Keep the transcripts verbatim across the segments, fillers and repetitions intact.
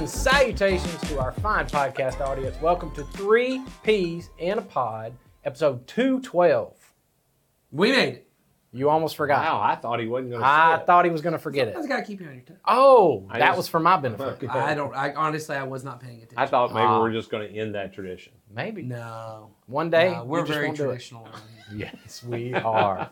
and salutations to our fine podcast audience. Welcome to Three Peas in a Pod, episode two twelve. We made it. You almost forgot. Wow, I thought he wasn't going to forget it. I thought he was going to forget it. Sometimes got to keep you on your toes. Oh, I that just, was for my benefit. I don't, I, honestly, I was not paying attention. I thought maybe uh, we were just going to end that tradition. Maybe. No. One day, no, we're we very traditional. Yes, we are.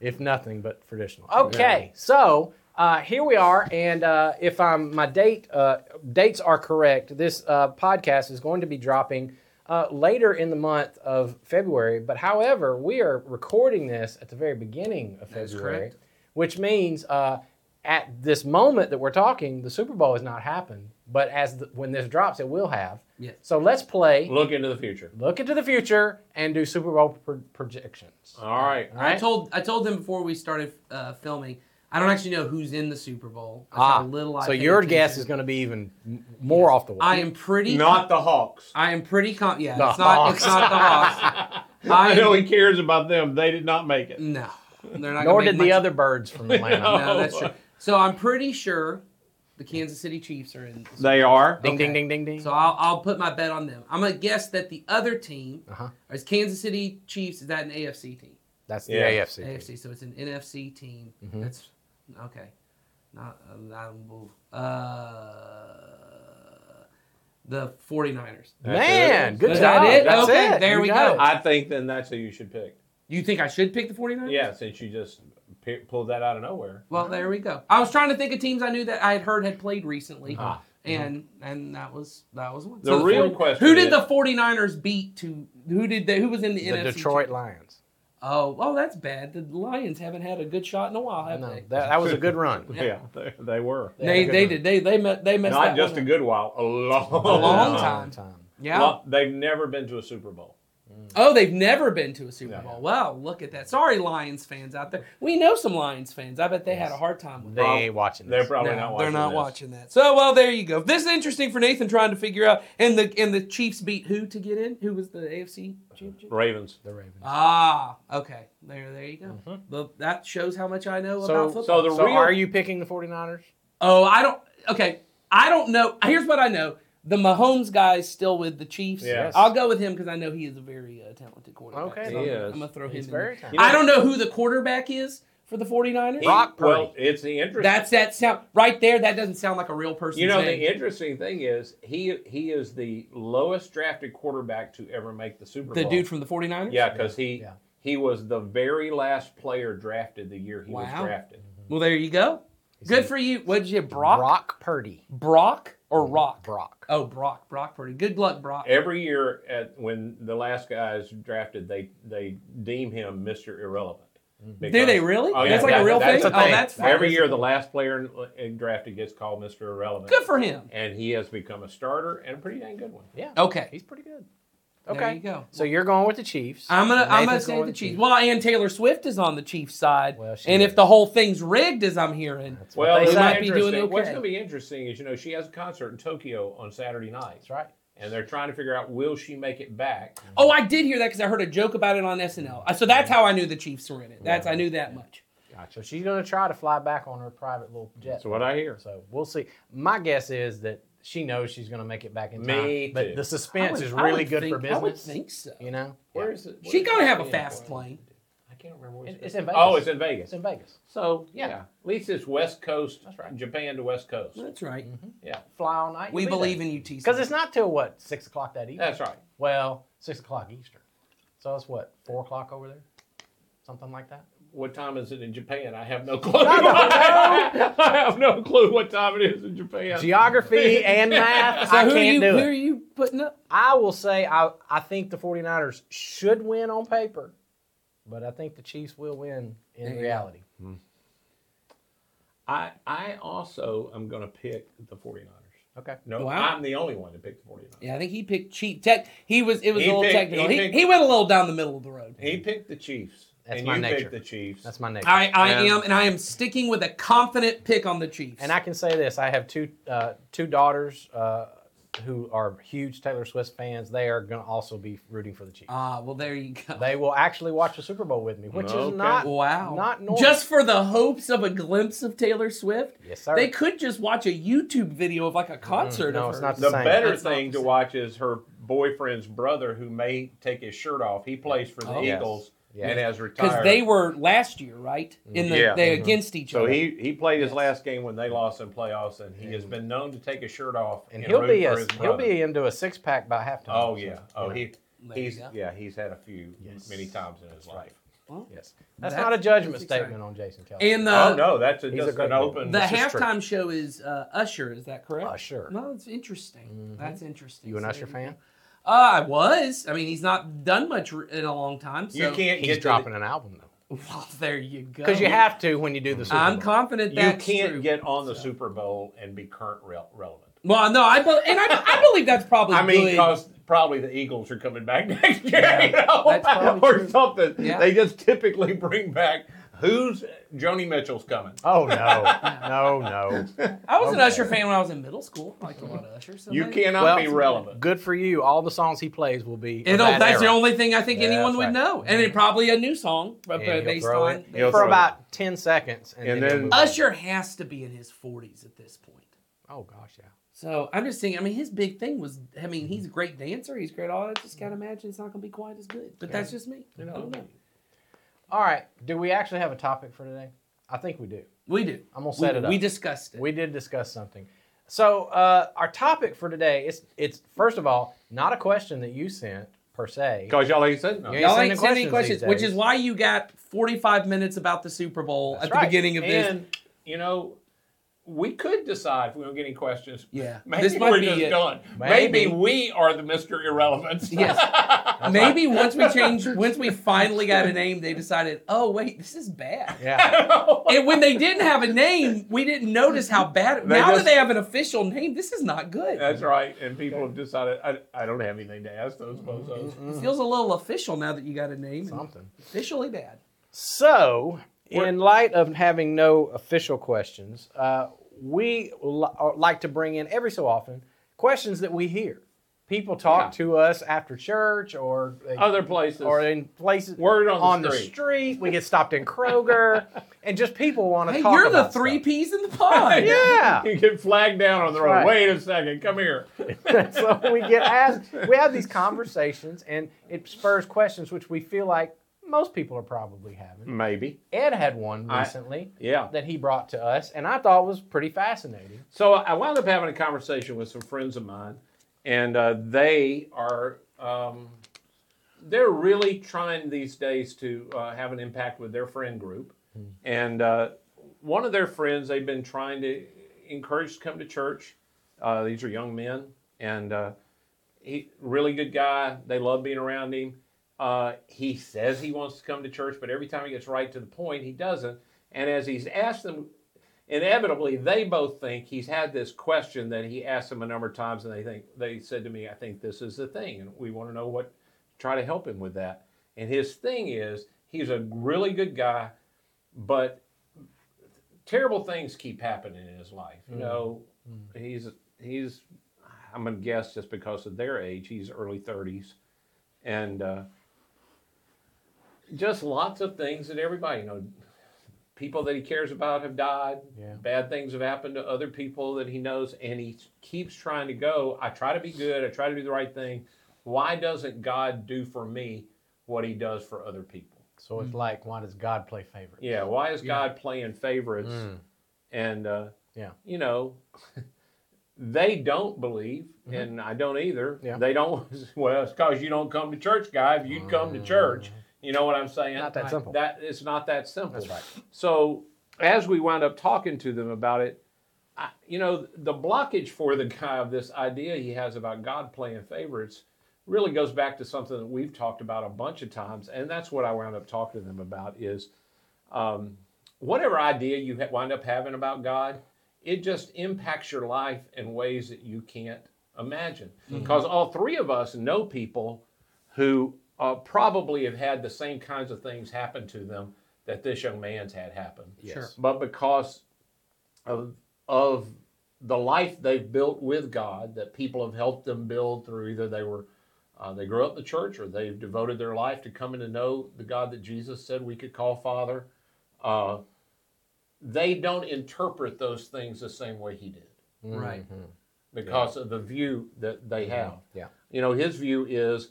If nothing but traditional. Okay, yeah. so uh, here we are, and uh, if I'm, my date uh, dates are correct, this uh, podcast is going to be dropping Uh, later in the month of February, but however, we are recording this at the very beginning of February, which means uh, at this moment that we're talking, the Super Bowl has not happened, but as the, when this drops, it will have. Yes. So let's play. Look into the future. Look into the future and do Super Bowl pro- projections. All right. All right. I told I told them before we started uh, filming. I don't actually know who's in the Super Bowl. That's ah, a little so your attention. Guess is going to be even more yes. off the wall. I am pretty... Not com- the Hawks. I am pretty... Com- yeah, the it's not, it's not the Hawks. I am, no one cares about them. They did not make it. No. They're not Nor did the other birds from Atlanta. no. no, that's true. So I'm pretty sure the Kansas City Chiefs are in the Super They Bowl. Are. Ding, okay. ding, ding, ding, ding. So I'll, I'll put my bet on them. I'm going to guess that the other team uh-huh. is Kansas City Chiefs. Is that an A F C team? That's the yeah. A F C team. A F C, so it's an N F C team. Mm-hmm. That's... Okay, not uh, uh, the forty-niners. That's Man, it. good Is job. That it? That's okay, it. there we go. I think then that's who you should pick. You think I should pick the forty-niners? Yeah, since you just p- pulled that out of nowhere. Well, there we go. I was trying to think of teams I knew that I had heard had played recently, ah, and mm-hmm. and that was that was one. The, so the real forty, question: Who did is, the forty-niners beat? To who did they, who was in the, the N F C? The Detroit Lions. Oh, oh, that's bad. The Lions haven't had a good shot in a while, have no, they? That, that was a good run. Yeah, yeah they, they were. They they, they did. They they met, they messed Not that just one a good while, a long, a long time. time. Yeah, well, they've never been to a Super Bowl. Mm. Oh, they've never been to a Super yeah. Bowl. Wow, look at that. Sorry, Lions fans out there. We know some Lions fans. I bet they yes. had a hard time with that. They ain't watching this. They're probably no, not watching. They're not this. watching that. So, well, there you go. This is interesting for Nathan trying to figure out. And the and the Chiefs beat who to get in? Who was the A F C? Ravens. The Ravens. Ah, okay. There there you go. Mm-hmm. The, that shows how much I know so, about football. So, the so real... are you picking the forty-niners? Oh, I don't... Okay, I don't know. Here's what I know. The Mahomes guy is still with the Chiefs. Yes. I'll go with him because I know he is a very uh, talented quarterback. Okay, so he I'm, is. I'm going to throw He's him very in talented. I don't know who the quarterback is for the forty-niners. Brock Purdy. Well, it's the interesting. That's that sound right there. That doesn't sound like a real person. You know, name. The interesting thing is he he is the lowest drafted quarterback to ever make the Super the Bowl. The dude from the forty-niners? Yeah, because yeah. he yeah. he was the very last player drafted the year he wow. was drafted. Mm-hmm. Well, there you go. He's Good like, for you. What did you Brock? Brock Purdy. Brock? Or Rock? Brock. Oh, Brock. Brock Purdy. Good luck, Brock. Every year at, when the last guy is drafted, they they deem him Mister Irrelevant. Because, Do they really? Oh, yeah, that's like that, a real that's thing? A thing? Oh, that's fine. Every year the last player drafted gets called Mister Irrelevant. Good for him. And he has become a starter and a pretty dang good one. Yeah. Okay. He's pretty good. Okay. There you go. So you're going with the Chiefs. I'm gonna Nathan's I'm gonna say the Chiefs. Chiefs. Well, and Taylor Swift is on the Chiefs side. Well, and is. if the whole thing's rigged, as I'm hearing, well, they might be doing okay. What's gonna be interesting is you know she has a concert in Tokyo on Saturday night. That's right. And they're trying to figure out will she make it back. Oh, I did hear that because I heard a joke about it on S N L. So that's how I knew the Chiefs were in it. That's I knew that much. Gotcha. So she's gonna try to fly back on her private little jet. That's what I hear. So we'll see. My guess is that. She knows she's going to make it back in time. Me too. But the suspense would, is really good think, for business. I would think so. You know? Where is it? She's going to have a fast plane. I can't remember where it's, it's in Vegas. Oh, it's in Vegas. It's in Vegas. So, yeah. yeah. At least it's West Coast, That's right. Japan to West Coast. That's right. Mm-hmm. Yeah. Fly all night. We believe in you, T C. Because it's not till, what, six o'clock that evening? That's right. Well, six o'clock Eastern. So it's, what, four o'clock over there? Something like that? What time is it in Japan? I have no clue. No, no, no. I have no clue what time it is in Japan. Geography and math, so I can't you, do who it. Who are you putting up? I will say I, I think the forty-niners should win on paper, but I think the Chiefs will win in yeah. reality. Hmm. I I also am going to pick the forty-niners. Okay. No, wow. I'm the only one to pick the forty-niners. Yeah, I think he picked Chiefs. Tech, he was, it was he a little picked, technical. He, he, picked, he went a little down the middle of the road. He picked the Chiefs. That's and my you nature. Pick the Chiefs. That's my nature. I, I um, am, and I am sticking with a confident pick on the Chiefs. And I can say this: I have two uh, two daughters, uh, who are huge Taylor Swift fans, they are going to also be rooting for the Chiefs. Ah, uh, well, there you go. They will actually watch the Super Bowl with me, which okay. is not wow, not normal. Just for the hopes of a glimpse of Taylor Swift? Yes, sir. They could just watch a YouTube video of like a concert mm, no, of her. No, it's not the, the same. Better That's thing the to watch is her boyfriend's brother, who may take his shirt off. He plays for the oh, Eagles. Yes. Yeah. And has retired. Because they were last year, right? In the, yeah. They mm-hmm. against each so other. So he, he played his yes. last game when they lost in playoffs, and he mm-hmm. has been known to take his shirt off. And, and he'll be a, he'll be into a six pack by halftime. Oh yeah, oh he he's yeah he's had a few yes. many times in his that's life. Right. Well, yes, that's, that's not a judgment statement on Jason Kelsey. And the, oh no, that's a, just an open. The halftime show is uh, Usher. Is that correct? Usher. No, it's interesting. Mm-hmm. That's interesting. You an so Usher fan? Uh, I was. I mean, he's not done much in a long time. So. You can't he's get dropping the... an album, though. Well, there you go. Because you have to when you do the Super I'm Bowl. I'm confident that's You can't true. get on the so. Super Bowl and be current re- relevant. Well, no, I be- and I, I believe that's probably I mean, because probably the Eagles are coming back next year, yeah, you know, or true. something. Yeah. They just typically bring back... Who's Joni Mitchell's coming? Oh, no. No, no. I was okay. an Usher fan when I was in middle school. I liked a lot of Usher. So you maybe. cannot well, be relevant. Good for you. All the songs he plays will be. That that's era. the only thing I think yeah, anyone would right. know. And it probably a new song. But yeah, based on it. For about it. ten seconds. And, and then, then Usher has to be in his forties at this point. Oh, gosh, yeah. So I'm just saying, I mean, his big thing was, I mean, he's a great dancer. He's great. Oh, I just got to imagine it's not going to be quite as good. But yeah. that's just me. You know, I don't know. All right. Do we actually have a topic for today? I think we do. We do. I'm going to set we, it up. We discussed it. We did discuss something. So uh, our topic for today is, it's first of all, not a question that you sent, per se. Because y'all ain't sending them. Y'all, y'all ain't sending questions, any questions, which is why you got forty-five minutes about the Super Bowl That's at right. the beginning of and, this. And, you know, we could decide if we don't get any questions. Yeah. Maybe this might we're be just it. done. Maybe. Maybe we are the Mister Irrelevance. Yes. That's Maybe right. once we changed, once we finally got a name, they decided, oh, wait, this is bad. Yeah. And when they didn't have a name, we didn't notice how bad it was. Now just, that they have an official name, this is not good. That's right. And people okay. have decided, I, I don't have anything to ask those bozos. Mm-hmm. It feels a little official now that you got a name. Something. Officially bad. So, We're, in light of having no official questions, uh, we l- like to bring in every so often questions that we hear. People talk yeah. to us after church or uh, other places, or in places word on, on the, street. the street. We get stopped in Kroger, and just people want to hey, talk. You're about the three stuff. Peas in the pod. Yeah, you get flagged down on the road. Right. Wait a second, come here. So we get asked. We have these conversations, and it spurs questions, which we feel like most people are probably having. Maybe Ed had one recently. I, yeah. that he brought to us, and I thought was pretty fascinating. So I wound up having a conversation with some friends of mine. And uh, they are, um, they're really trying these days to uh, have an impact with their friend group. Mm-hmm. And uh, one of their friends they've been trying to encourage to come to church. Uh, these are young men. And uh, he really good guy. They love being around him. Uh, he says he wants to come to church, but every time he gets right to the point, he doesn't. And as he's asked them, inevitably, they both think he's had this question that he asked them a number of times, and they think they said to me, I think this is the thing, and we want to know what, try to help him with that. And his thing is, he's a really good guy, but terrible things keep happening in his life. You know, mm-hmm. he's, he's, I'm going to guess just because of their age, he's early thirties, and uh, just lots of things that everybody, you know, people that he cares about have died. Yeah. Bad things have happened to other people that he knows, and he keeps trying to go, I try to be good, I try to do the right thing. Why doesn't God do for me what he does for other people? So it's mm. like, why does God play favorites? Yeah, why is yeah. God playing favorites? Mm. And, uh, yeah, you know, they don't believe, mm-hmm. and I don't either. Yeah. They don't, well, it's because you don't come to church, guy. If you'd come mm. to church... You know what I'm saying? Not that simple. I, that, it's not that simple. That's right. So as we wound up talking to them about it, I, you know, the blockage for the guy of this idea he has about God playing favorites really goes back to something that we've talked about a bunch of times, and that's what I wound up talking to them about is um, whatever idea you ha- wind up having about God, it just impacts your life in ways that you can't imagine. Because mm-hmm. all three of us know people who... Uh, probably have had the same kinds of things happen to them that this young man's had happen. Yes. Sure. But because of, of the life they've built with God that people have helped them build through either they were uh, they grew up in the church or they've devoted their life to coming to know the God that Jesus said we could call Father. Uh, they don't interpret those things the same way he did. Right. Mm-hmm. Because yeah. of the view that they have. Yeah. You know, his view is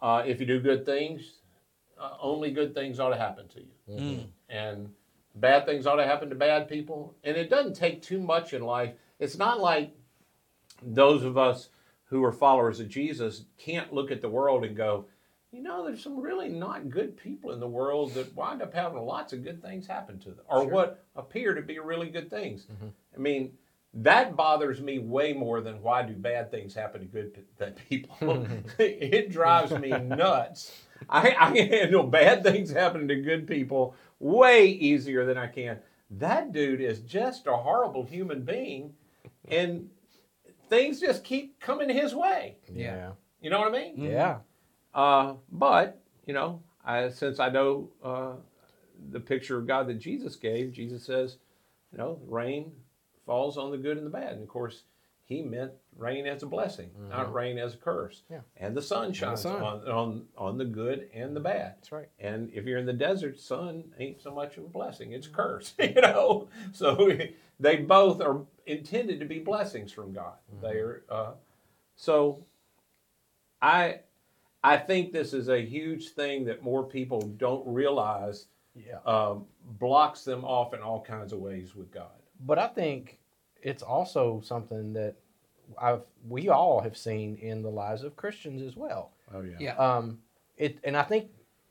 uh, if you do good things, uh, only good things ought to happen to you. Mm-hmm. And bad things ought to happen to bad people. And it doesn't take too much in life. It's not like those of us who are followers of Jesus can't look at the world and go, you know, there's some really not good people in the world that wind up having lots of good things happen to them, or sure. what appear to be really good things. Mm-hmm. I mean, that bothers me way more than why do bad things happen to good people. It drives me nuts. I, I can handle bad things happening to good people way easier than I can. That dude is just a horrible human being, and things just keep coming his way. Yeah. You know what I mean? Yeah. Uh, but, you know, I, since I know uh, the picture of God that Jesus gave, Jesus says, you know, rain falls on the good and the bad. And, of course, he meant rain as a blessing, mm-hmm. not rain as a curse. Yeah. And the sun shines the sun. On, on, on the good and the bad. That's right. And if you're in the desert, sun ain't so much of a blessing. It's a curse, you know. So they both are intended to be blessings from God. Mm-hmm. They are. Uh, so I I think this is a huge thing that more people don't realize yeah. uh, blocks them off in all kinds of ways with God. But I think it's also something that I've, we all have seen in the lives of Christians as well. Oh, yeah. yeah. Um, it, and I think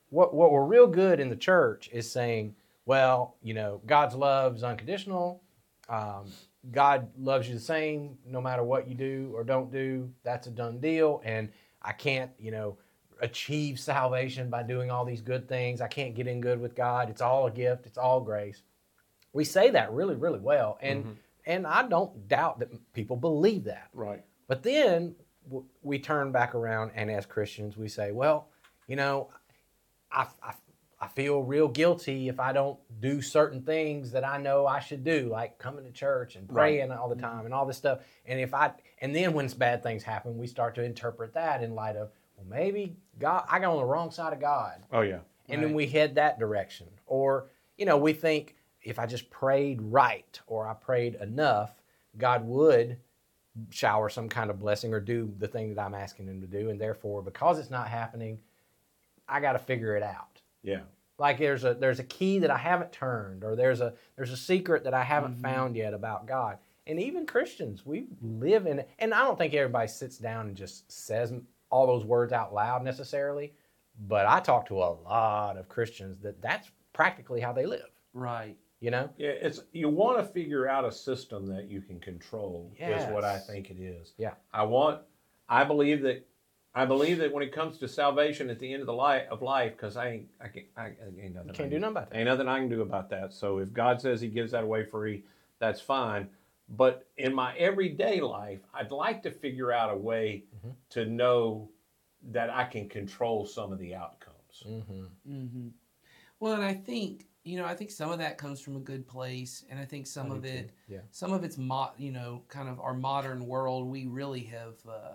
what what we're real good in the church is saying, well, you know, God's love is unconditional. Um, God loves you the same no matter what you do or don't do. That's a done deal. And I can't, you know, achieve salvation by doing all these good things. I can't get in good with God. It's all a gift. It's all grace. We say that really, really well. And mm-hmm. and I don't doubt that people believe that. Right. But then w- we turn back around, and as Christians, we say, well, you know, I, I, I feel real guilty if I don't do certain things that I know I should do, like coming to church and praying right. all the time and all this stuff. And if I and then when bad things happen, we start to interpret that in light of, well, maybe God, I got on the wrong side of God. Oh, yeah. And right. then we head that direction. Or, you know, we think, if I just prayed right or I prayed enough, God would shower some kind of blessing or do the thing that I'm asking him to do. And therefore, because it's not happening, I got to figure it out. Yeah. Like there's a there's a key that I haven't turned, or there's a there's a secret that I haven't mm-hmm. found yet about God. And even Christians, we live in, and I don't think everybody sits down and just says all those words out loud necessarily, but I talk to a lot of Christians that that's practically how they live. Right. You know? Yeah, it's you want to figure out a system that you can control yes. is what I think it is. Yeah. I want I believe that I believe that when it comes to salvation at the end of the life of life, because I ain't I can't I ain't nothing. You can't I do nothing about that. Ain't nothing I can do about that. So if God says he gives that away free, that's fine. But in my everyday life, I'd like to figure out a way mm-hmm. to know that I can control some of the outcomes. Mm-hmm. Mm-hmm. Well, and I think You know, I think some of that comes from a good place, and I think some I of it, yeah. some of it's, mo- you know, kind of our modern world, we really have uh,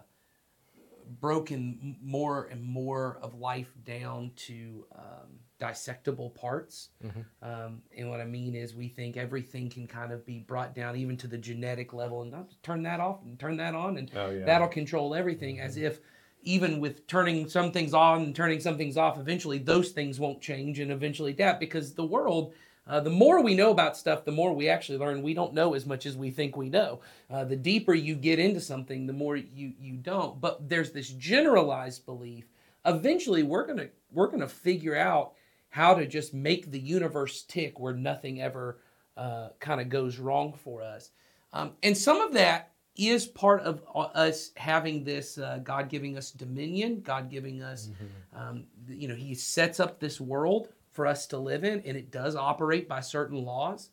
broken more and more of life down to um, dissectable parts. Mm-hmm. Um, and what I mean is we think everything can kind of be brought down even to the genetic level, and oh, turn that off and turn that on, and oh, yeah. that'll control everything mm-hmm. as if even with turning some things on and turning some things off, eventually those things won't change and eventually adapt, because the world, uh, the more we know about stuff, the more we actually learn we don't know as much as we think we know. Uh, the deeper you get into something, the more you you don't. But there's this generalized belief. Eventually we're gonna we're gonna figure out how to just make the universe tick where nothing ever uh, kind of goes wrong for us. Um, and some of that is part of us having this uh, God giving us dominion, God giving us, mm-hmm. um, you know, he sets up this world for us to live in, and it does operate by certain laws.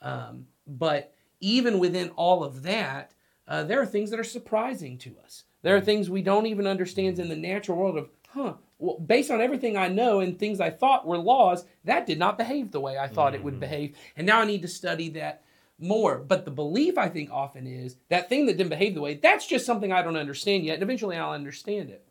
Um, but even within all of that, uh, there are things that are surprising to us. There are things we don't even understand in the natural world of, huh, well, based on everything I know and things I thought were laws, that did not behave the way I thought mm-hmm. it would behave. And now I need to study that. more. But the belief, I think, often is that thing that didn't behave the way, that's just something I don't understand yet, and eventually I'll understand it.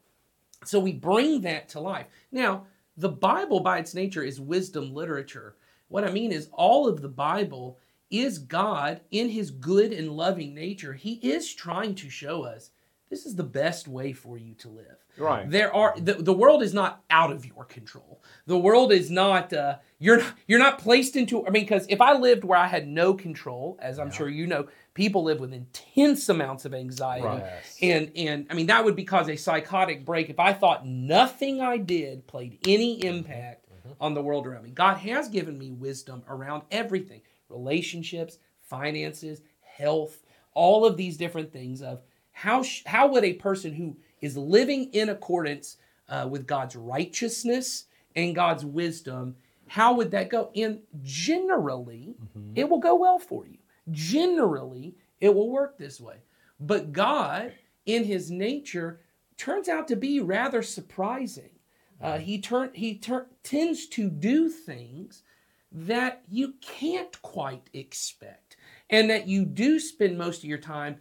So we bring that to life. Now, the Bible by its nature is wisdom literature. What I mean is all of the Bible is God in his good and loving nature. He is trying to show us this is the best way for you to live. Right. There are the, the world is not out of your control. The world is not uh, you're not, you're not placed into. I mean, because if I lived where I had no control, as I'm yeah. sure you know, people live with intense amounts of anxiety, right. and and I mean that would be cause a psychotic break if I thought nothing I did played any impact mm-hmm. Mm-hmm. on the world around me. God has given me wisdom around everything: relationships, finances, health, all of these different things of. How sh- how would a person who is living in accordance uh, with God's righteousness and God's wisdom, how would that go? And generally, mm-hmm. it will go well for you. Generally, it will work this way. But God, in his nature, turns out to be rather surprising. Uh, he turn he ter- tends to do things that you can't quite expect, and that you do spend most of your time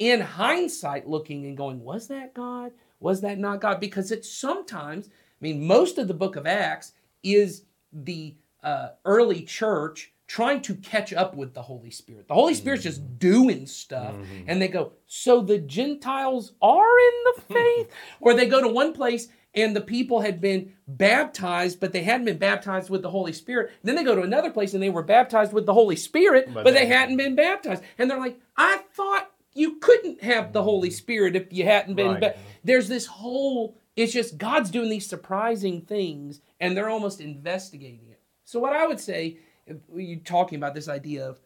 in hindsight looking and going, was that God? Was that not God? Because it's sometimes, I mean, most of the book of Acts is the uh, early church trying to catch up with the Holy Spirit. The Holy Spirit's mm-hmm. just doing stuff. Mm-hmm. And they go, so the Gentiles are in the faith? Or they go to one place and the people had been baptized, but they hadn't been baptized with the Holy Spirit. And then they go to another place and they were baptized with the Holy Spirit, but, but they hadn't been baptized. And they're like, I thought you couldn't have the Holy Spirit if you hadn't been. Right. But there's this whole, it's just God's doing these surprising things and they're almost investigating it. So what I would say, if you're talking about this idea of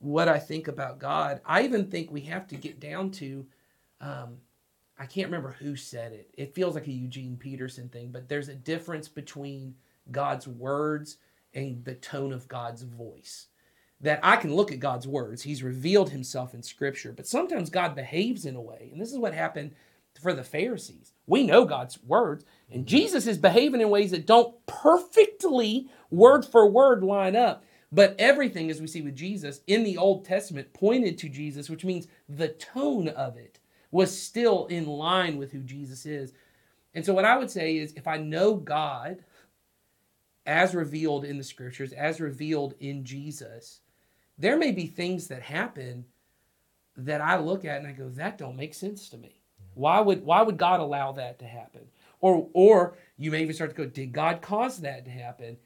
what I think about God, I even think we have to get down to, um, I can't remember who said it. It feels like a Eugene Peterson thing, but there's a difference between God's words and the tone of God's voice. That I can look at God's words. He's revealed himself in Scripture. But sometimes God behaves in a way. And this is what happened for the Pharisees. We know God's words. And Jesus is behaving in ways that don't perfectly, word for word, line up. But everything, as we see with Jesus, in the Old Testament pointed to Jesus, which means the tone of it was still in line with who Jesus is. And so what I would say is, if I know God as revealed in the Scriptures, as revealed in Jesus, there may be things that happen that I look at and I go, that don't make sense to me. Why would why would God allow that to happen? Or or you may even start to go, did God cause that to happen?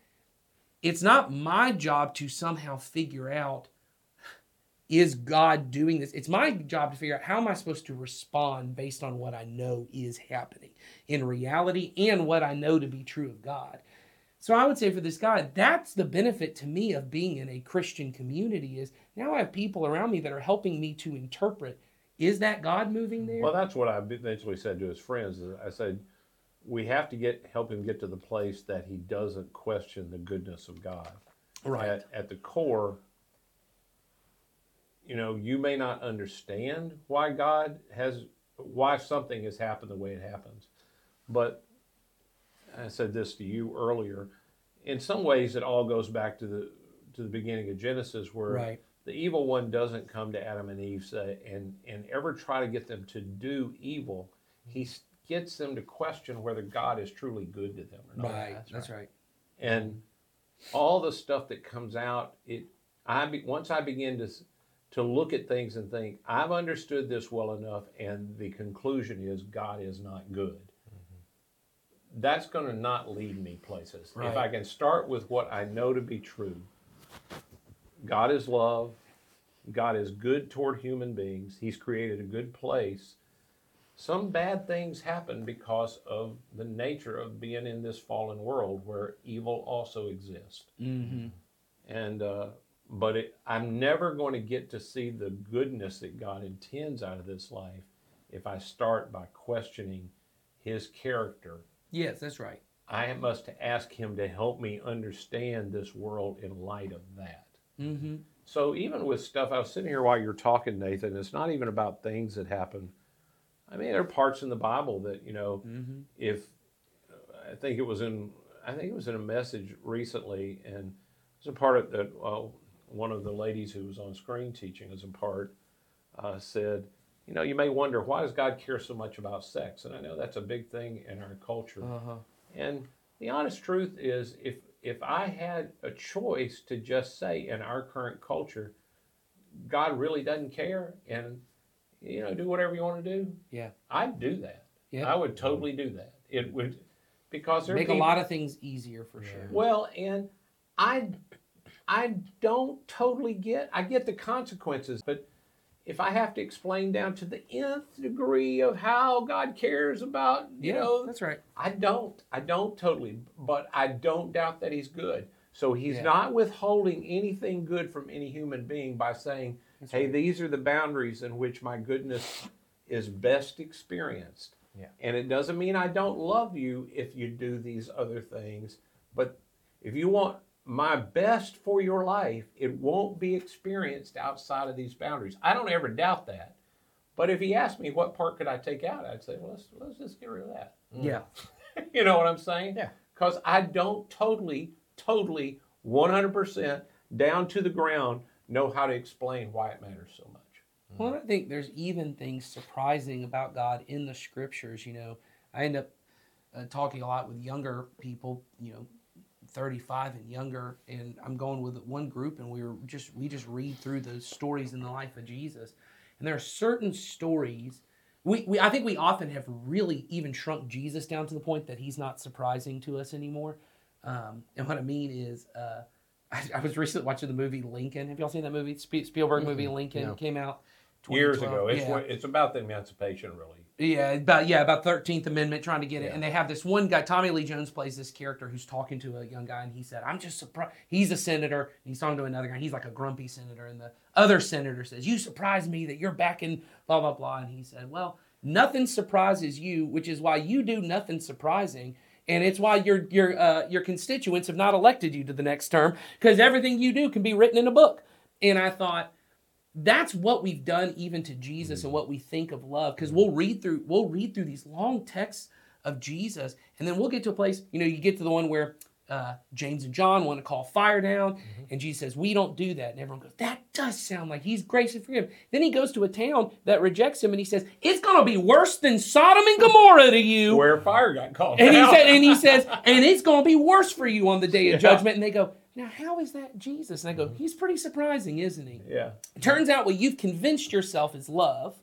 It's not my job to somehow figure out, is God doing this? It's my job to figure out, how am I supposed to respond based on what I know is happening in reality and what I know to be true of God? So I would say for this guy, that's the benefit to me of being in a Christian community, is now I have people around me that are helping me to interpret, is that God moving there? Well, that's what I eventually said to his friends. Is I said, we have to get help him get to the place that he doesn't question the goodness of God. Right. At, at the core, you know, you may not understand why God has, why something has happened the way it happens, but I said this to you earlier. In some ways, it all goes back to the to the beginning of Genesis, where right. the evil one doesn't come to Adam and Eve say, and and ever try to get them to do evil. He gets them to question whether God is truly good to them or not. Right, that's, that's right. right. And all the stuff that comes out, it I be, once I begin to to look at things and think, I've understood this well enough, and the conclusion is God is not good. That's going to not lead me places. Right. If I can start with what I know to be true, God is love, God is good toward human beings, he's created a good place. Some bad things happen because of the nature of being in this fallen world where evil also exists. Mm-hmm. And uh, but it, I'm never going to get to see the goodness that God intends out of this life if I start by questioning his character. Yes, that's right. I must ask him to help me understand this world in light of that. Mm-hmm. So even with stuff, I was sitting here while you're talking, Nathan, it's not even about things that happen. I mean, there are parts in the Bible that, you know, mm-hmm. if I think it was in, I think it was in a message recently, and it's a part of that, well, one of the ladies who was on screen teaching us in part uh, said, you know, you may wonder, why does God care so much about sex? And I know that's a big thing in our culture. Uh-huh. And the honest truth is, if if I had a choice to just say in our current culture, God really doesn't care, and, you know, do whatever you want to do, yeah, I'd do that. Yeah. I would totally do that. It would, because there make people, a lot of things easier for yeah. sure. Well, and I, I don't totally get. I get the consequences, but if I have to explain down to the nth degree of how God cares about, you yeah, know, that's right. I don't. I don't totally, but I don't doubt that He's good. So He's yeah. not withholding anything good from any human being by saying, that's "Hey, right. these are the boundaries in which my goodness is best experienced." Yeah. And it doesn't mean I don't love you if you do these other things, but if you want my best for your life, it won't be experienced outside of these boundaries. I don't ever doubt that. But if he asked me what part could I take out, I'd say, well, let's, let's just get rid of that. Mm. Yeah. You know what I'm saying? Yeah. Because I don't totally, totally, one hundred percent down to the ground know how to explain why it matters so much. Well, I think there's even things surprising about God in the Scriptures. You know, I end up uh, talking a lot with younger people, you know, thirty-five and younger, and I'm going with one group, and we were just we just read through those stories in the life of Jesus, and there are certain stories. We, we I think we often have really even shrunk Jesus down to the point that he's not surprising to us anymore. Um, and what I mean is, uh, I, I was recently watching the movie Lincoln. Have y'all seen that movie? Spielberg movie mm-hmm. Lincoln yeah. came out years ago. It's yeah. what, it's about the emancipation, really. Yeah, about yeah, about thirteenth Amendment, trying to get yeah. it. And they have this one guy, Tommy Lee Jones plays this character who's talking to a young guy, and he said, I'm just surprised. He's a senator, and he's talking to another guy, and he's like a grumpy senator, and the other senator says, you surprised me that you're back in blah, blah, blah. And he said, well, nothing surprises you, which is why you do nothing surprising, and it's why your your uh, your constituents have not elected you to the next term, because everything you do can be written in a book. And I thought, that's what we've done even to Jesus and what we think of love, because we'll read through we'll read through these long texts of Jesus, and then we'll get to a place, you know, you get to the one where uh, James and John want to call fire down, mm-hmm. and Jesus says, we don't do that. And everyone goes, that does sound like he's gracious and forgiven. Then he goes to a town that rejects him, and he says, it's going to be worse than Sodom and Gomorrah to you. Where fire got called and down. He said, and he says, and it's going to be worse for you on the day of yeah. judgment. And they go, now, how is that Jesus? And I go, he's pretty surprising, isn't he? Yeah. It turns out what you've convinced yourself is love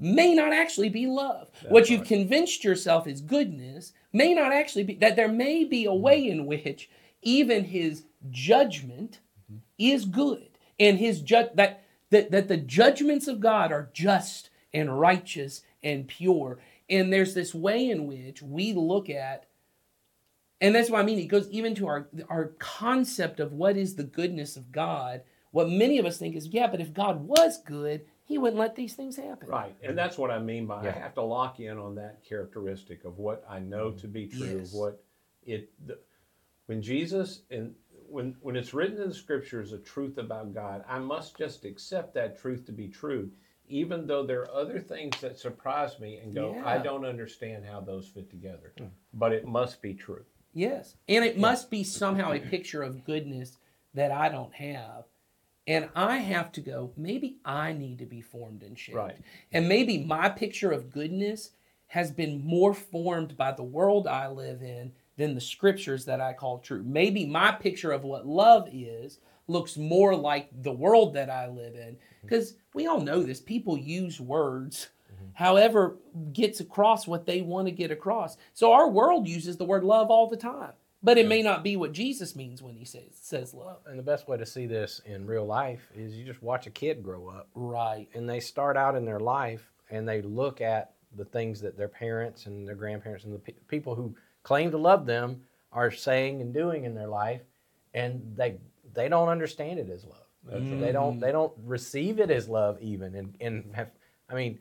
may not actually be love. That's what you've right. convinced yourself is goodness may not actually be, that there may be a way in which even his judgment mm-hmm. is good. And his ju- that, that that the judgments of God are just and righteous and pure. And there's this way in which we look at, and that's what I mean. It goes even to our our concept of what is the goodness of God. What many of us think is, yeah, but if God was good, he wouldn't let these things happen. Right, and that's what I mean by yeah. I have to lock in on that characteristic of what I know to be true. Yes. What it the, when Jesus and when when it's written in the Scriptures a truth about God, I must just accept that truth to be true, even though there are other things that surprise me and go, yeah. I don't understand how those fit together, mm. but it must be true. Yes, and it must be somehow a picture of goodness that I don't have. And I have to go, maybe I need to be formed and shaped. Right. And maybe my picture of goodness has been more formed by the world I live in than the Scriptures that I call true. Maybe my picture of what love is looks more like the world that I live in. Because we all know this. People use words however gets across what they want to get across. So our world uses the word love all the time, but it may not be what Jesus means when he says says love. And the best way to see this in real life is you just watch a kid grow up. Right. And they start out in their life and they look at the things that their parents and their grandparents and the pe- people who claim to love them are saying and doing in their life, and they they don't understand it as love. Mm. They don't they don't receive it as love even and and have, I mean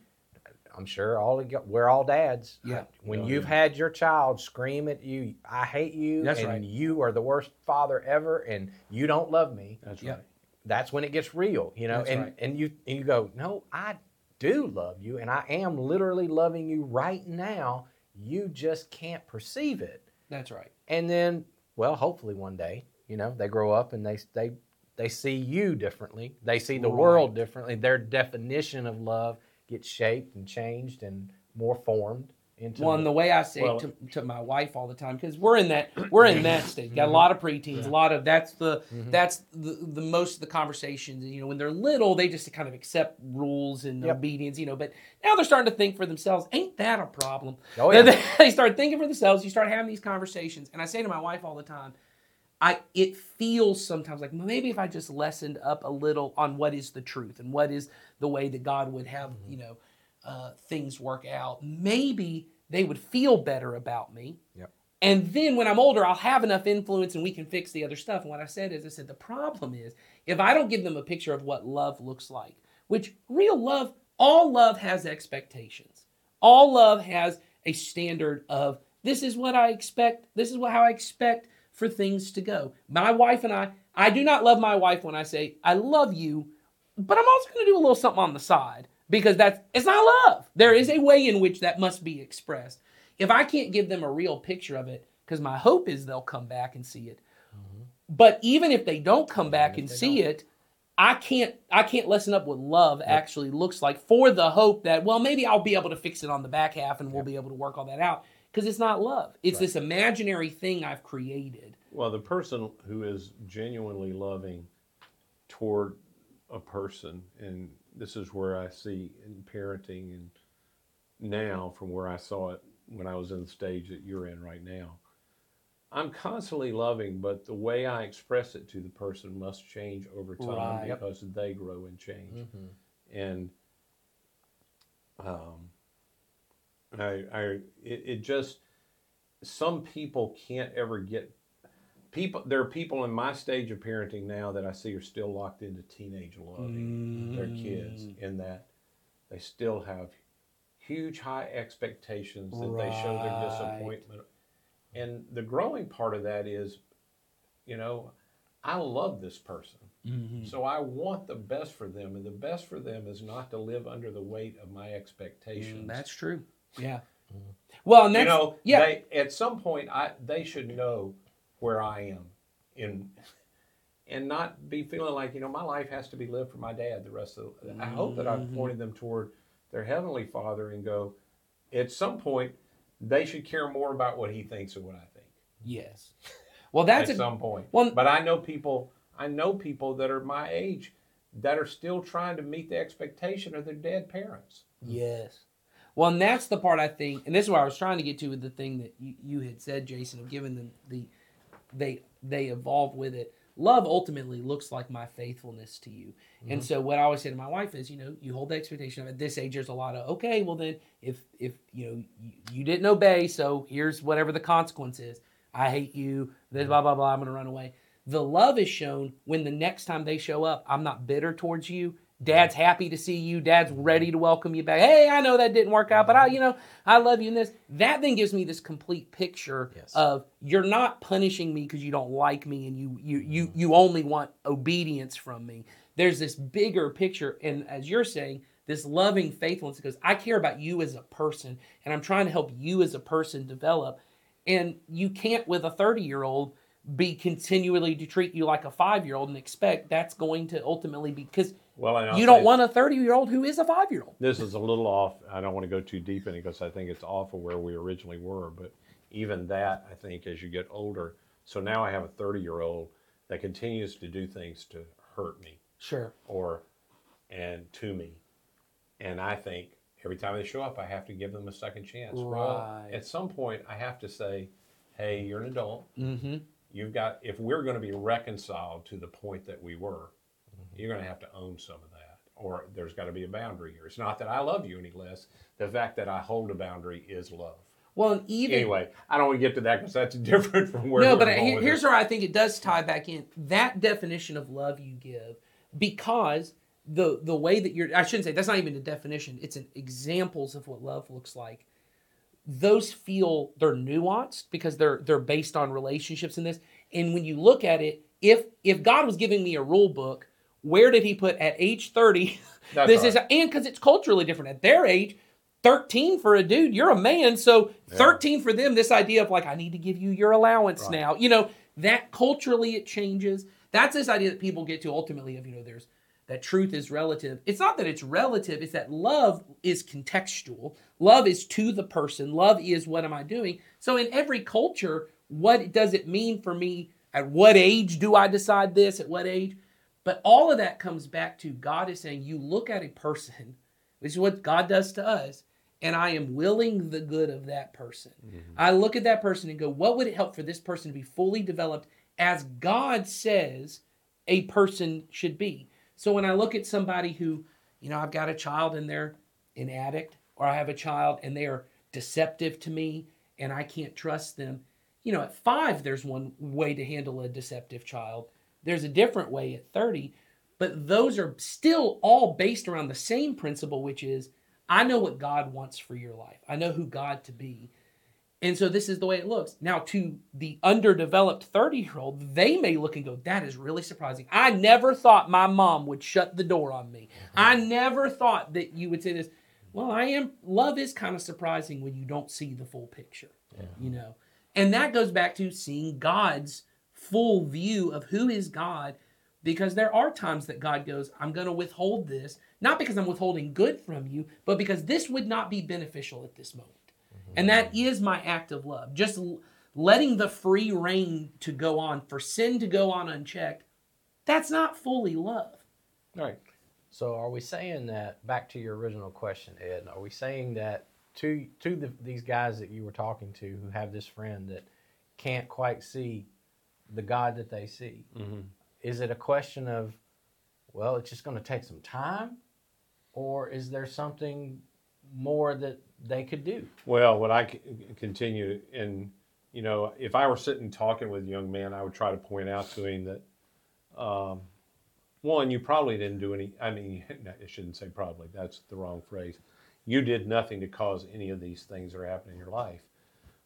I'm sure all we're all dads. Yeah. When oh, you've yeah. had your child scream at you, I hate you, that's and right. you are the worst father ever, and you don't love me. That's right. That's when it gets real, you know. That's and right. and you and you go, no, I do love you, and I am literally loving you right now. You just can't perceive it. That's right. And then, well, hopefully one day, you know, they grow up and they they They see you differently. They see the right. world differently. Their definition of love gets shaped and changed and more formed into. Well, and the way I say well, it to, to my wife all the time, because we're in that we're in that stage. Got a lot of preteens, yeah. a lot of that's the mm-hmm. that's the, the most of the conversations. You know, when they're little, they just kind of accept rules and yep. obedience. You know, but now they're starting to think for themselves. Ain't that a problem? Oh yeah. They, they start thinking for themselves. You start having these conversations, and I say to my wife all the time. I it feels sometimes like maybe if I just lessened up a little on what is the truth and what is the way that God would have, mm-hmm. you know, uh, things work out, maybe they would feel better about me. Yep. And then when I'm older, I'll have enough influence and we can fix the other stuff. And what I said is, I said, the problem is if I don't give them a picture of what love looks like, which real love, all love has expectations. All love has a standard of this is what I expect. This is what how I expect for things to go. My wife and I, I do not love my wife when I say, I love you, but I'm also going to do a little something on the side because that's, it's not love. There is a way in which that must be expressed. If I can't give them a real picture of it, because my hope is they'll come back and see it. Mm-hmm. But even if they don't come back even and see don't. it, I can't, I can't lessen up what love yep. actually looks like for the hope that, well, maybe I'll be able to fix it on the back half and yep. we'll be able to work all that out. Because it's not love. It's right. this imaginary thing I've created. Well, the person who is genuinely loving toward a person, and this is where I see in parenting and now from where I saw it when I was in the stage that you're in right now, I'm constantly loving, but the way I express it to the person must change over time right. because yep. they grow and change. Mm-hmm. And um I, I, it, it just, some people can't ever get, people, there are people in my stage of parenting now that I see are still locked into teenage loving mm. their kids in that they still have huge high expectations that right. they show their disappointment. And the growing part of that is, you know, I love this person. Mm-hmm. So I want the best for them. And the best for them is not to live under the weight of my expectations. Mm, that's true. Yeah. Well, and that's, you know, yeah. they, at some point, I they should know where I am, and and not be feeling like you know my life has to be lived for my dad the rest of. The, mm-hmm. I hope that I've pointed them toward their heavenly Father and go. At some point, they should care more about what he thinks than what I think. Yes. Well, that's at a, some point. Well, but I know people. I know people that are my age that are still trying to meet the expectation of their dead parents. Yes. Well, and that's the part I think, and this is where I was trying to get to with the thing that you, you had said, Jason, of giving them the, they they evolve with it. Love ultimately looks like my faithfulness to you. Mm-hmm. And so what I always say to my wife is, you know, you hold the expectation of at this age, there's a lot of, okay, well then, if, if you know, you, you didn't obey, so here's whatever the consequence is. I hate you, this, blah, blah, blah, I'm going to run away. The love is shown when the next time they show up, I'm not bitter towards you. Dad's happy to see you. Dad's ready to welcome you back. Hey, I know that didn't work out, but I, you know, I love you in this. That then gives me this complete picture yes. of you're not punishing me because you don't like me and you, you, you, you only want obedience from me. There's this bigger picture. And as you're saying, this loving faithfulness because I care about you as a person and I'm trying to help you as a person develop. And you can't with a thirty year old be continually to treat you like a five year old and expect that's going to ultimately be because well, you don't want a thirty year old who is a five year old. This is a little off. I don't want to go too deep in it because I think it's off of where we originally were. But even that, I think, as you get older. So now I have a thirty year old that continues to do things to hurt me. Sure. Or, and to me. And I think every time they show up, I have to give them a second chance. Right. Well, at some point, I have to say, hey, you're an adult. Mm-hmm. You've got, if we're going to be reconciled to the point that we were, mm-hmm. you're going to have to own some of that, or there's got to be a boundary here. It's not that I love you any less. The fact that I hold a boundary is love. Well, and even anyway, I don't want to get to that because that's different from where. No, we're but I, here's where I think it does tie back in that definition of love you give, because the the way that you're, I shouldn't say that's not even a definition. It's an examples of what love looks like. Those feel they're nuanced because they're they're based on relationships in this. And when you look at it, if if God was giving me a rule book, where did he put at age thirty? That's this right. is and because it's culturally different. At their age, thirteen for a dude, you're a man. So yeah. thirteen for them, this idea of like, I need to give you your allowance right. now. You know, that culturally it changes. That's this idea that people get to ultimately of, you know, there's that truth is relative. It's not that it's relative. It's that love is contextual. Love is to the person. Love is what am I doing? So in every culture, what does it mean for me? At what age do I decide this? At what age? But all of that comes back to God is saying, you look at a person, which is what God does to us, and I am willing the good of that person. Mm-hmm. I look at that person and go, what would it help for this person to be fully developed as God says a person should be? So when I look at somebody who, you know, I've got a child and they're an addict, or I have a child and they are deceptive to me and I can't trust them, you know, at five, there's one way to handle a deceptive child. There's a different way at thirty, but those are still all based around the same principle, which is, I know what God wants for your life. I know who God to be. And so this is the way it looks. Now, to the underdeveloped thirty-year-old, they may look and go, that is really surprising. I never thought my mom would shut the door on me. I never thought that you would say this. Well, I am. Love is kind of surprising when you don't see the full picture, yeah. you know. And that goes back to seeing God's full view of who is God, because there are times that God goes, I'm going to withhold this, not because I'm withholding good from you, but because this would not be beneficial at this moment. And that is my act of love. Just letting the free reign to go on, for sin to go on unchecked, that's not fully love. All right. So are we saying that, back to your original question, Ed, are we saying that to to the, these guys that you were talking to who have this friend that can't quite see the God that they see, mm-hmm. is it a question of, well, it's just going to take some time? Or is there something more that they could do? Well, what I continue, and you know, if I were sitting talking with a young man, I would try to point out to him that, um, one, you probably didn't do any, I mean, I shouldn't say probably, that's the wrong phrase. You did nothing to cause any of these things that are happening in your life.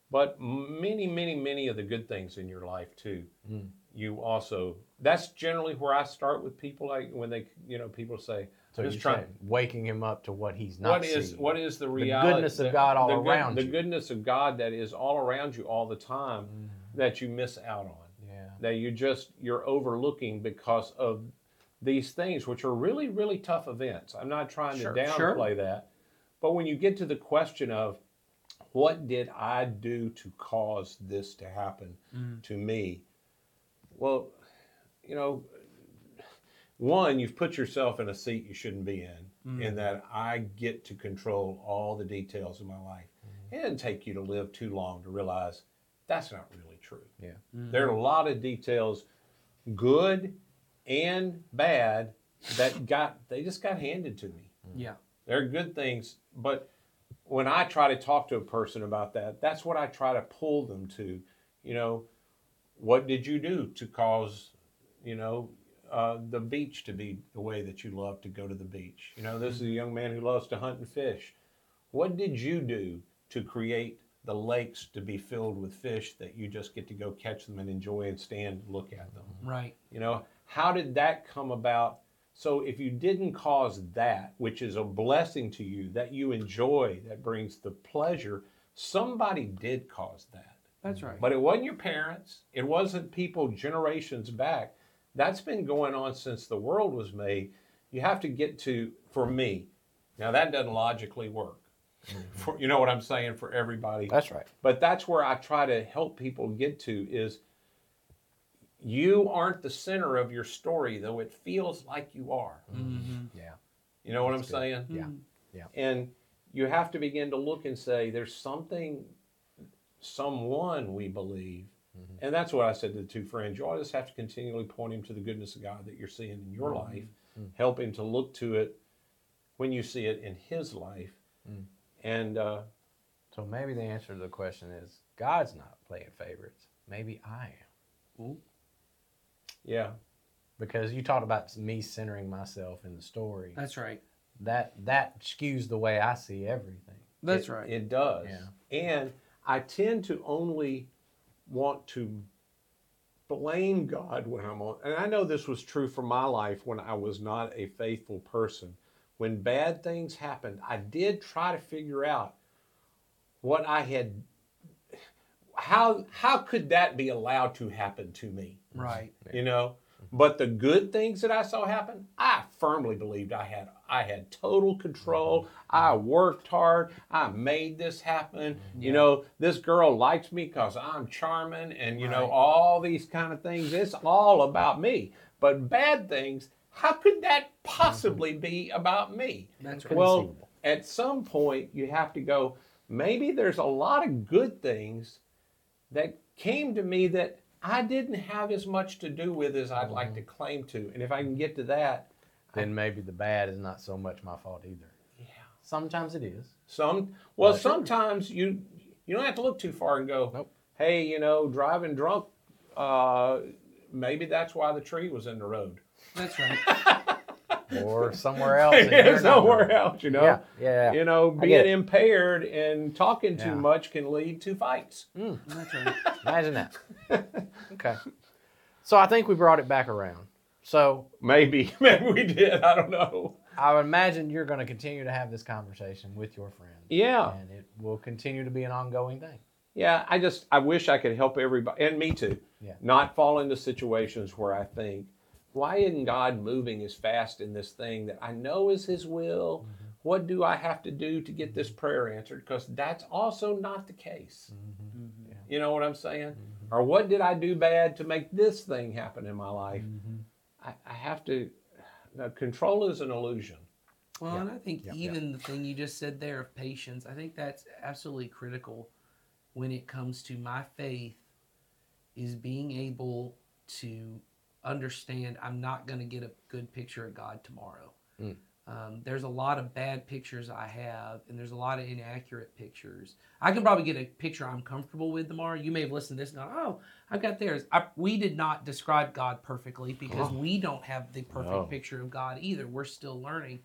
But many, many, many of the good things in your life too, mm. you also, that's generally where I start with people, like when they, you know, people say, So just trying waking him up to what he's not what is, seeing. What is the reality? The goodness of God all the, the around good, you. The goodness of God that is all around you all the time mm. that you miss out on. Yeah. That you just, you're overlooking because of these things, which are really, really tough events. I'm not trying sure, to downplay sure. that. But when you get to the question of, what did I do to cause this to happen mm. to me? Well, you know, one, you've put yourself in a seat you shouldn't be in, mm. in that I get to control all the details of my life. Mm. It didn't take you to live too long to realize that's not really true. Yeah, mm. There are a lot of details, good and bad, that got they just got handed to me. Yeah, there are good things, but when I try to talk to a person about that, that's what I try to pull them to. You know, what did you do to cause, you know, Uh, the beach to be the way that you love to go to the beach? You know, this is a young man who loves to hunt and fish. What did you do to create the lakes to be filled with fish that you just get to go catch them and enjoy and stand and look at them? Right. You know, how did that come about? So if you didn't cause that, which is a blessing to you, that you enjoy, that brings the pleasure, somebody did cause that. That's right. But it wasn't your parents. It wasn't people generations back. That's been going on since the world was made. You have to get to, for me, now that doesn't logically work. Mm-hmm. For, you know what I'm saying, for everybody. That's right. But that's where I try to help people get to is, you aren't the center of your story, though it feels like you are. Mm-hmm. Yeah. You know what that's I'm good. saying? Yeah. Yeah. And you have to begin to look and say, there's something, someone we believe. Mm-hmm. And that's what I said to the two friends. You always have to continually point him to the goodness of God that you're seeing in your mm-hmm. life. Mm-hmm. Help him to look to it when you see it in his life. Mm-hmm. And uh, so maybe the answer to the question is, God's not playing favorites. Maybe I am. Ooh. Yeah. Because you talked about me centering myself in the story. That's right. That that skews the way I see everything. That's it, right. It does. Yeah. And I tend to only want to blame God when I'm on, and I know this was true for my life when I was not a faithful person. When bad things happened, I did try to figure out what I had, how how could that be allowed to happen to me? Right. You know, But the good things that I saw happen, I firmly believed I had I had total control. I worked hard. I made this happen. Yeah. You know, this girl likes me because I'm charming and, you right. know, all these kind of things. It's all about me. But bad things, how could that possibly be about me? That's well, at some point, you have to go, maybe there's a lot of good things that came to me that I didn't have as much to do with as I'd mm-hmm. like to claim to. And if I can get to that, then maybe the bad is not so much my fault either. Yeah. Sometimes it is. Some well, well sometimes sure. you you don't have to look too far and go, nope. hey, you know, driving drunk, uh, maybe that's why the tree was in the road. That's right. Or somewhere else. Yeah, somewhere number. else, you know. Yeah, yeah. yeah. You know, being impaired and talking yeah. too much can lead to fights. Mm. That's right. Imagine that. Okay. So I think we brought it back around. So maybe, maybe we did. I don't know. I would imagine you're going to continue to have this conversation with your friend. Yeah. And it will continue to be an ongoing thing. Yeah. I just, I wish I could help everybody, and me too, yeah. not fall into situations where I think, why isn't God moving as fast in this thing that I know is His will? Mm-hmm. What do I have to do to get mm-hmm. this prayer answered? Because that's also not the case. Mm-hmm. Yeah. You know what I'm saying? Mm-hmm. Or what did I do bad to make this thing happen in my life? Mm-hmm. I, I have to, no, control is an illusion. Well, yeah. and I think yep, even yep. the thing you just said there of patience, I think that's absolutely critical when it comes to my faith, is being able to understand I'm not going to get a good picture of God tomorrow. Mm. Um, there's a lot of bad pictures I have, and there's a lot of inaccurate pictures. I can probably get a picture I'm comfortable with tomorrow. You may have listened to this and gone, oh, I've got theirs. I, we did not describe God perfectly because oh. we don't have the perfect no. picture of God either. We're still learning.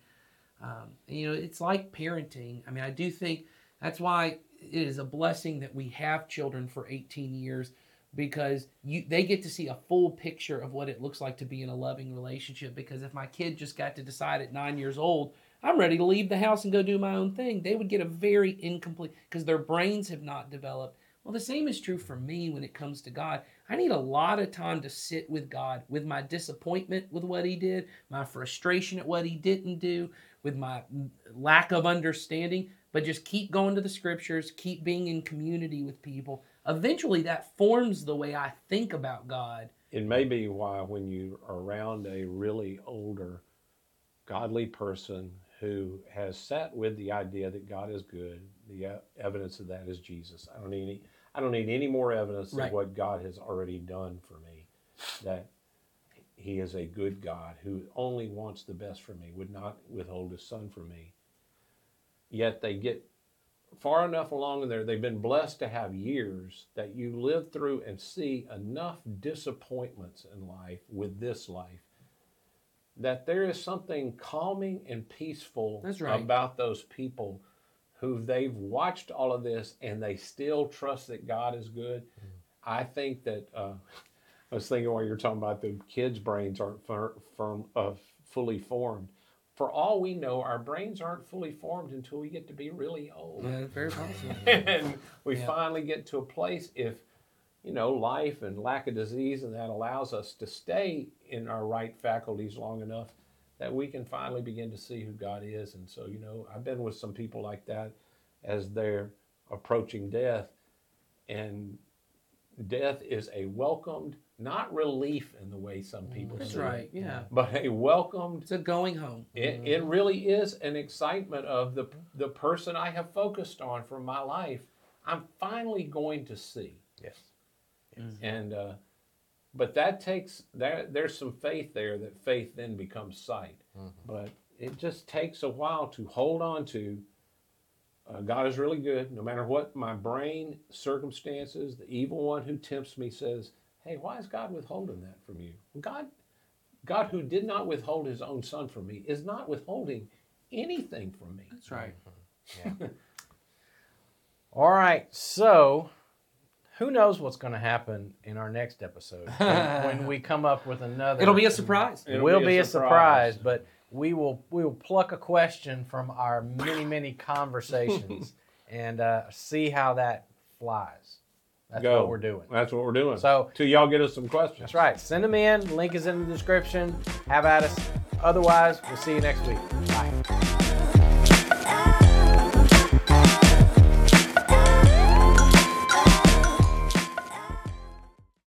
Um, and, you know, it's like parenting. I mean, I do think that's why it is a blessing that we have children for eighteen years, because you they get to see a full picture of what it looks like to be in a loving relationship. Because if my kid just got to decide at nine years old, I'm ready to leave the house and go do my own thing, they would get a very incomplete, because their brains have not developed. Well, the same is true for me when it comes to God. I need a lot of time to sit with God, with my disappointment with what He did, my frustration at what He didn't do, with my lack of understanding, but just keep going to the Scriptures, keep being in community with people. Eventually, that forms the way I think about God. It may be why when you're around a really older, godly person who has sat with the idea that God is good, the evidence of that is Jesus. I don't need any, I don't need any more evidence right. of what God has already done for me, that He is a good God who only wants the best for me, would not withhold His Son from me. Yet they get far enough along in there, they've been blessed to have years that you live through and see enough disappointments in life with this life that there is something calming and peaceful That's right. about those people who they've watched all of this and they still trust that God is good. Mm-hmm. I think that, uh, I was thinking while you were talking about the kids' brains aren't fir- firm, uh, fully formed. For all we know, our brains aren't fully formed until we get to be really old. Yeah, very possible. And we yeah. finally get to a place, if, you know, life and lack of disease and that allows us to stay in our right faculties long enough, that we can finally begin to see who God is. And so, you know, I've been with some people like that as they're approaching death. And death is a welcomed, not relief in the way some people That's see right, it, yeah. but a welcomed... It's a going home. It, it really is an excitement of the the person I have focused on for my life. I'm finally going to see. Yes. yes. And, uh, but that takes... That, there's some faith there that faith then becomes sight. Mm-hmm. But it just takes a while to hold on to uh, God is really good. No matter what my brain circumstances, the evil one who tempts me says, hey, why is God withholding that from you? God, God who did not withhold His own Son from me is not withholding anything from me. That's right. Mm-hmm. Yeah. All right. So who knows what's going to happen in our next episode when, when we come up with another. It'll be a surprise. It will be a surprise, surprise but we will, we will pluck a question from our many, many conversations and uh, see how that flies. That's Go. what we're doing. That's what we're doing. So, till y'all get us some questions. That's right. Send them in. Link is in the description. Have at us. Otherwise, we'll see you next week. Bye.